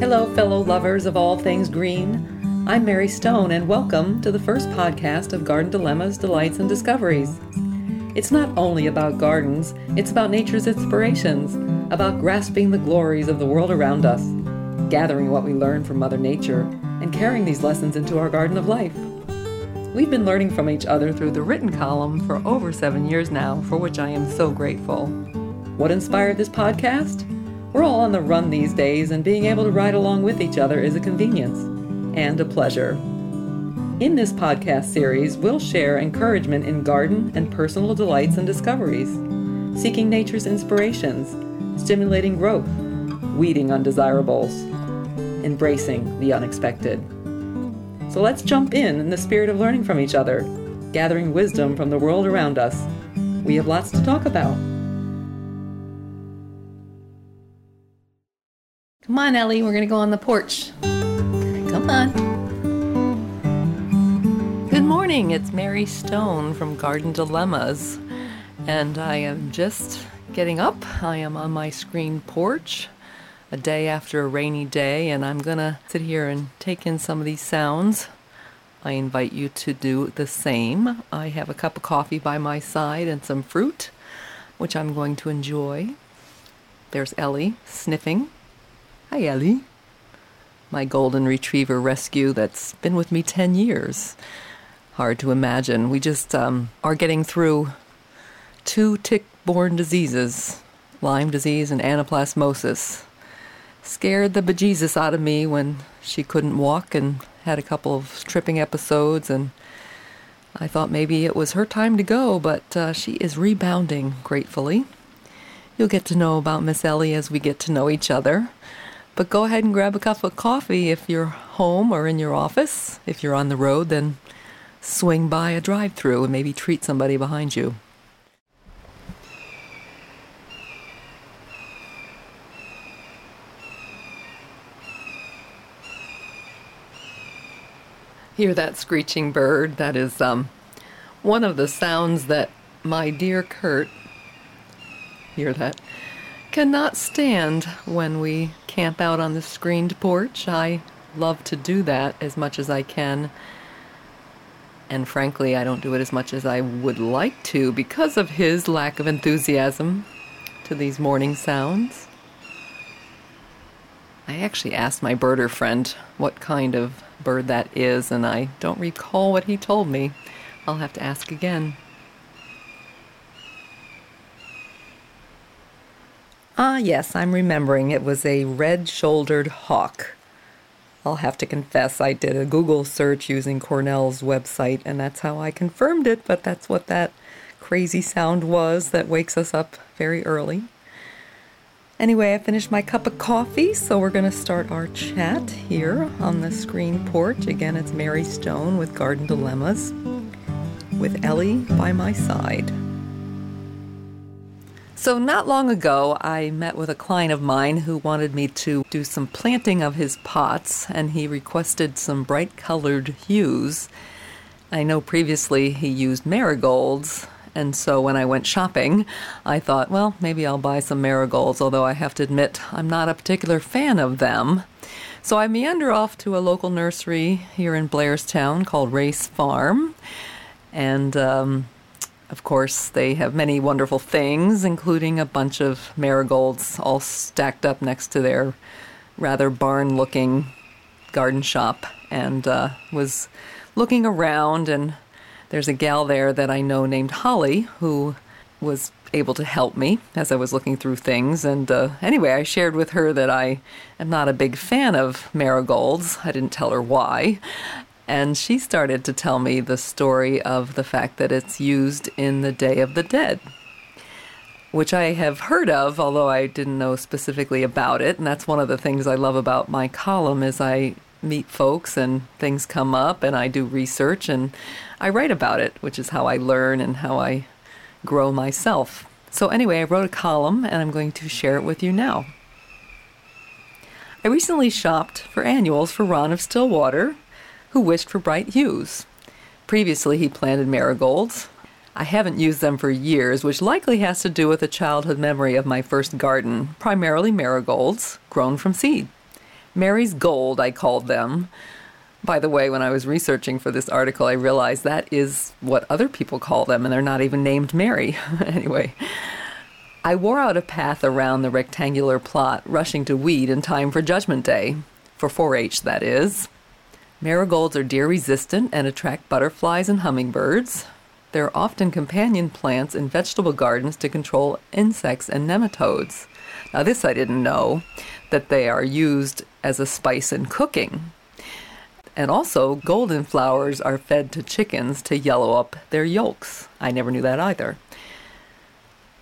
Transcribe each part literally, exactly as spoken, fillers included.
Hello, fellow lovers of all things green. I'm Mary Stone, and welcome to the first podcast of Garden Dilemmas, Delights, and Discoveries. It's not only about gardens, it's about nature's inspirations, about grasping the glories of the world around us, gathering what we learn from Mother Nature, and carrying these lessons into our garden of life. We've been learning from each other through the written column for over seven years now, for which I am so grateful. What inspired this podcast? We're all on the run these days, and being able to ride along with each other is a convenience and a pleasure. In this podcast series, we'll share encouragement in garden and personal delights and discoveries, seeking nature's inspirations, stimulating growth, weeding undesirables, embracing the unexpected. So let's jump in in the spirit of learning from each other, gathering wisdom from the world around us. We have lots to talk about. Come on, Ellie, we're going to go on the porch. Come on. Good morning, it's Mary Stone from Garden Dilemmas, and I am just getting up. I am on my screen porch, a day after a rainy day, and I'm going to sit here and take in some of these sounds. I invite you to do the same. I have a cup of coffee by my side and some fruit, which I'm going to enjoy. There's Ellie sniffing. Hi, Ellie. My golden retriever rescue that's been with me ten years. Hard to imagine. We just um, are getting through two tick-borne diseases, Lyme disease and anaplasmosis. Scared the bejesus out of me when she couldn't walk and had a couple of tripping episodes, and I thought maybe it was her time to go, but uh, she is rebounding, gratefully. You'll get to know about Miss Ellie as we get to know each other. But go ahead and grab a cup of coffee if you're home or in your office. If you're on the road, then swing by a drive-thru and maybe treat somebody behind you. Hear that screeching bird? That is um, one of the sounds that my dear Kurt, hear that, cannot stand when we camp out on the screened porch. I love to do that as much as I can. And frankly, I don't do it as much as I would like to because of his lack of enthusiasm to these morning sounds. I actually asked my birder friend what kind of bird that is, and I don't recall what he told me. I'll have to ask again. Ah, yes, I'm remembering. It was a red-shouldered hawk. I'll have to confess I did a Google search using Cornell's website, and that's how I confirmed it, but that's what that crazy sound was that wakes us up very early. Anyway, I finished my cup of coffee, so we're going to start our chat here on the screen porch. Again, it's Mary Stone with Garden Dilemmas, with Ellie by my side. So not long ago, I met with a client of mine who wanted me to do some planting of his pots, and he requested some bright-colored hues. I know previously he used marigolds, and so when I went shopping, I thought, well, maybe I'll buy some marigolds, although I have to admit I'm not a particular fan of them. So I meander off to a local nursery here in Blairstown called Race Farm, and um of course, they have many wonderful things, including a bunch of marigolds all stacked up next to their rather barn-looking garden shop, and uh, was looking around, and there's a gal there that I know named Holly who was able to help me as I was looking through things, and uh, anyway, I shared with her that I am not a big fan of marigolds. I didn't tell her why. And she started to tell me the story of the fact that it's used in the Day of the Dead, which I have heard of, although I didn't know specifically about it. And that's one of the things I love about my column is I meet folks and things come up and I do research and I write about it, which is how I learn and how I grow myself. So anyway, I wrote a column and I'm going to share it with you now. I recently shopped for annuals for Ron of Stillwater, who wished for bright hues. Previously, he planted marigolds. I haven't used them for years, which likely has to do with a childhood memory of my first garden, primarily marigolds grown from seed. Mary's Gold, I called them. By the way, when I was researching for this article, I realized that is what other people call them, and they're not even named Mary. Anyway, I wore out a path around the rectangular plot, rushing to weed in time for Judgment Day, for four H, that is. Marigolds are deer-resistant and attract butterflies and hummingbirds. They're often companion plants in vegetable gardens to control insects and nematodes. Now, this I didn't know, that they are used as a spice in cooking. And also, golden flowers are fed to chickens to yellow up their yolks. I never knew that either.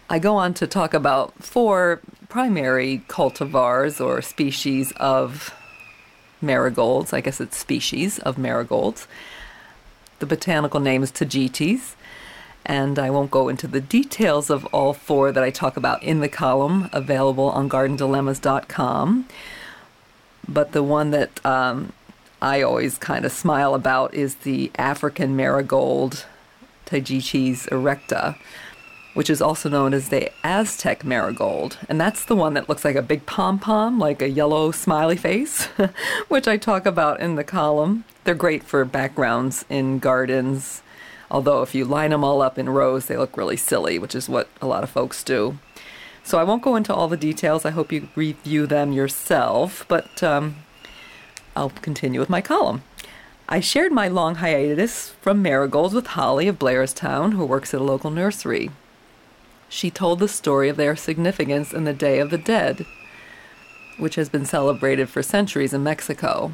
I go on to talk about four primary cultivars or species of marigolds. I guess it's species of marigolds. The botanical name is Tagetes, and I won't go into the details of all four that I talk about in the column available on Garden Dilemmas dot com. But the one that um, I always kind of smile about is the African marigold, Tagetes erecta, which is also known as the Aztec marigold. And that's the one that looks like a big pom-pom, like a yellow smiley face, which I talk about in the column. They're great for backgrounds in gardens, although if you line them all up in rows, they look really silly, which is what a lot of folks do. So I won't go into all the details. I hope you review them yourself, but um, I'll continue with my column. I shared my long hiatus from marigolds with Holly of Blairstown, who works at a local nursery. She told the story of their significance in the Day of the Dead, which has been celebrated for centuries in Mexico.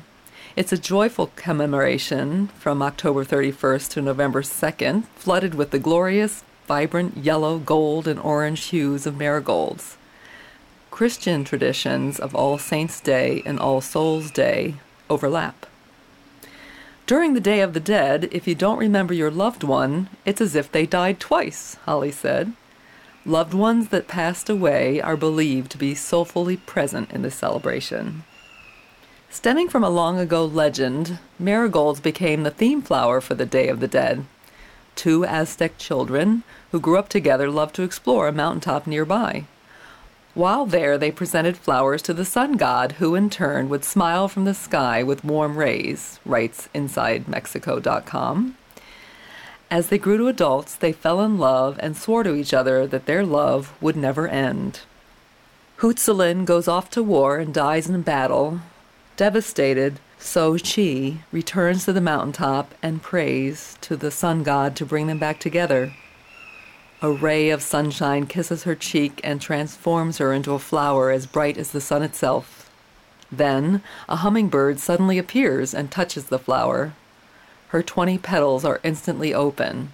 It's a joyful commemoration from October thirty-first to November second, flooded with the glorious, vibrant yellow, gold, and orange hues of marigolds. Christian traditions of All Saints' Day and All Souls' Day overlap. During the Day of the Dead, if you don't remember your loved one, it's as if they died twice, Holly said. Loved ones that passed away are believed to be soulfully present in this celebration. Stemming from a long-ago legend, marigolds became the theme flower for the Day of the Dead. Two Aztec children who grew up together loved to explore a mountaintop nearby. While there, they presented flowers to the sun god, who in turn would smile from the sky with warm rays, writes Inside Mexico dot com. As they grew to adults, they fell in love and swore to each other that their love would never end. Hutsulin goes off to war and dies in battle. Devastated, So Chi returns to the mountaintop and prays to the sun god to bring them back together. A ray of sunshine kisses her cheek and transforms her into a flower as bright as the sun itself. Then, a hummingbird suddenly appears and touches the flower. Her twenty petals are instantly open.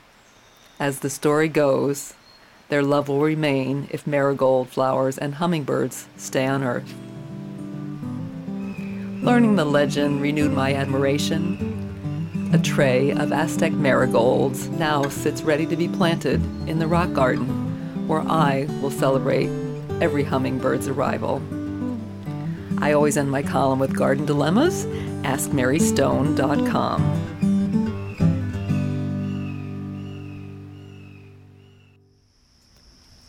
As the story goes, their love will remain if marigold flowers and hummingbirds stay on earth. Learning the legend renewed my admiration. A tray of Aztec marigolds now sits ready to be planted in the rock garden, where I will celebrate every hummingbird's arrival. I always end my column with Garden Dilemmas, Ask Mary Stone dot com.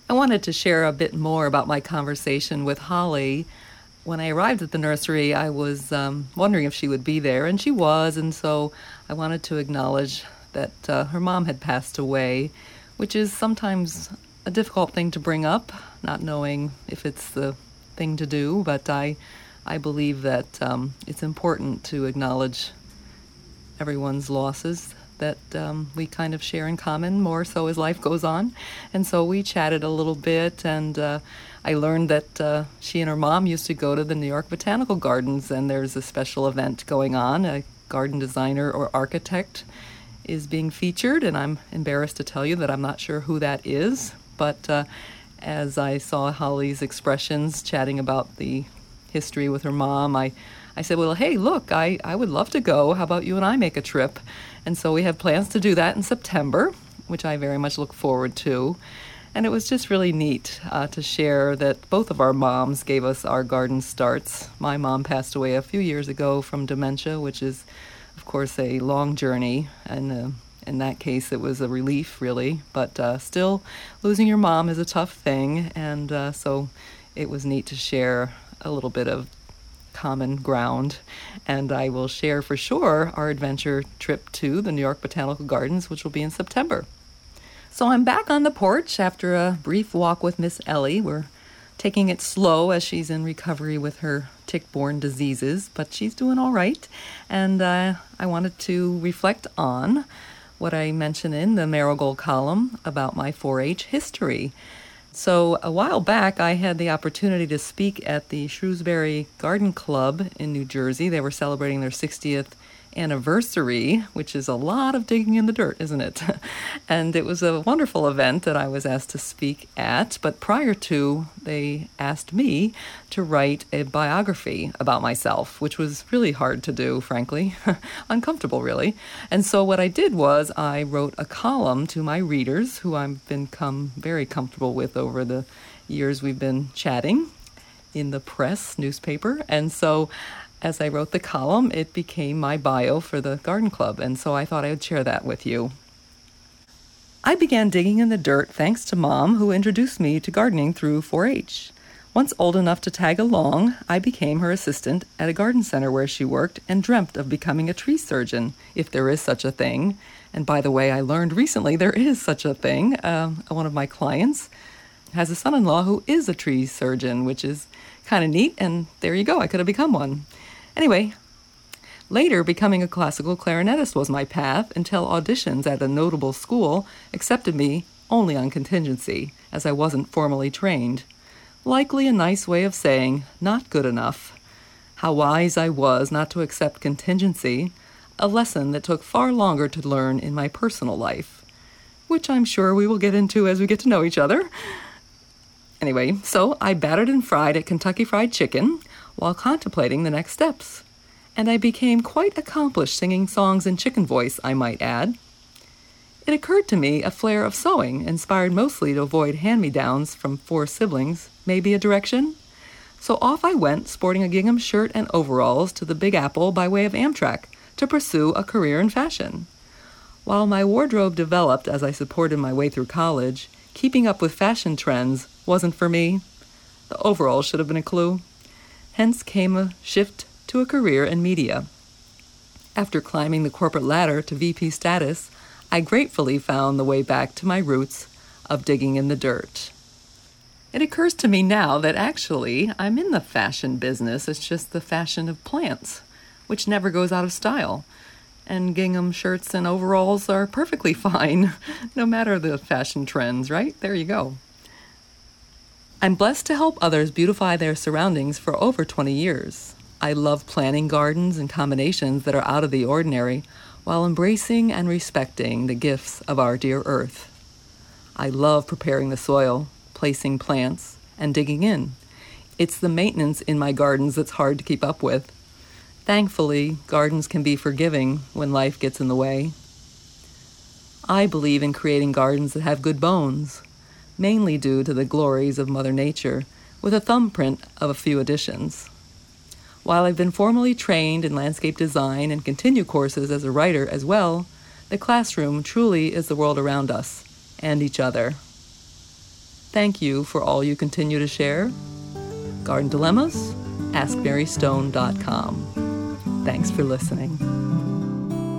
I wanted to share a bit more about my conversation with Holly. When I arrived at the nursery, I was um, wondering if she would be there, and she was, and so I wanted to acknowledge that uh, her mom had passed away, which is sometimes a difficult thing to bring up, not knowing if it's the thing to do, but I I believe that um, it's important to acknowledge everyone's losses that um, we kind of share in common, more so as life goes on. And so we chatted a little bit, and uh, I learned that uh, she and her mom used to go to the New York Botanical Gardens, and there's a special event going on. A garden designer or architect is being featured, and I'm embarrassed to tell you that I'm not sure who that is, but uh, as I saw Holly's expressions chatting about the history with her mom, I I said, well, hey, look, I, I would love to go. How about you and I make a trip? And so we have plans to do that in September, which I very much look forward to. And it was just really neat uh, to share that both of our moms gave us our garden starts. My mom passed away a few years ago from dementia, which is, of course, a long journey. And uh, in that case, it was a relief, really. But uh, still, losing your mom is a tough thing. And uh, so it was neat to share a little bit of common ground, and I will share for sure our adventure trip to the New York Botanical Gardens, which will be in September. So I'm back on the porch after a brief walk with Miss Ellie. We're taking it slow as she's in recovery with her tick-borne diseases, but she's doing all right. And uh, I wanted to reflect on what I mentioned in the Marigold column about my four H history. So a while back, I had the opportunity to speak at the Shrewsbury Garden Club in New Jersey. They were celebrating their sixtieth anniversary, which is a lot of digging in the dirt, isn't it? And it was a wonderful event that I was asked to speak at. But prior to, they asked me to write a biography about myself, which was really hard to do, frankly. Uncomfortable, really. And so what I did was I wrote a column to my readers, who I've become very comfortable with over the years we've been chatting in the press newspaper. And so as I wrote the column, it became my bio for the garden club, and so I thought I would share that with you. I began digging in the dirt thanks to Mom, who introduced me to gardening through four H. Once old enough to tag along, I became her assistant at a garden center where she worked and dreamt of becoming a tree surgeon, if there is such a thing. And by the way, I learned recently there is such a thing. Um, one of my clients has a son-in-law who is a tree surgeon, which is kind of neat, and there you go, I could have become one. Anyway, later becoming a classical clarinetist was my path until auditions at a notable school accepted me only on contingency, as I wasn't formally trained. Likely a nice way of saying, not good enough. How wise I was not to accept contingency, a lesson that took far longer to learn in my personal life, which I'm sure we will get into as we get to know each other. Anyway, so I battered and fried at Kentucky Fried Chicken while contemplating the next steps, and I became quite accomplished singing songs in chicken voice, I might add. It occurred to me a flair of sewing, inspired mostly to avoid hand-me-downs from four siblings, may be a direction. So off I went, sporting a gingham shirt and overalls, to the Big Apple by way of Amtrak to pursue a career in fashion. While my wardrobe developed as I supported my way through college, keeping up with fashion trends wasn't for me. The overall should have been a clue. Hence came a shift to a career in media. After climbing the corporate ladder to V P status, I gratefully found the way back to my roots of digging in the dirt. It occurs to me now that actually I'm in the fashion business. It's just the fashion of plants, which never goes out of style. And gingham shirts and overalls are perfectly fine, no matter the fashion trends, right? There you go. I'm blessed to help others beautify their surroundings for over twenty years. I love planning gardens and combinations that are out of the ordinary while embracing and respecting the gifts of our dear earth. I love preparing the soil, placing plants, and digging in. It's the maintenance in my gardens that's hard to keep up with. Thankfully, gardens can be forgiving when life gets in the way. I believe in creating gardens that have good bones, mainly due to the glories of Mother Nature, with a thumbprint of a few additions. While I've been formally trained in landscape design and continue courses as a writer as well, the classroom truly is the world around us and each other. Thank you for all you continue to share. Garden Dilemmas, Ask Mary Stone dot com. Thanks for listening.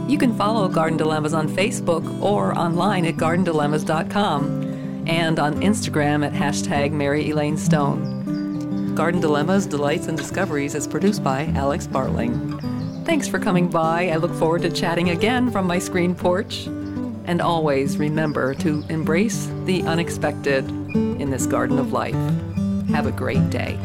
You can follow Garden Dilemmas on Facebook or online at Garden Dilemmas dot com and on Instagram at hashtag Mary Elaine Stone. Garden Dilemmas, Delights and Discoveries is produced by Alex Bartling. Thanks for coming by. I look forward to chatting again from my screen porch. And always remember to embrace the unexpected in this garden of life. Have a great day.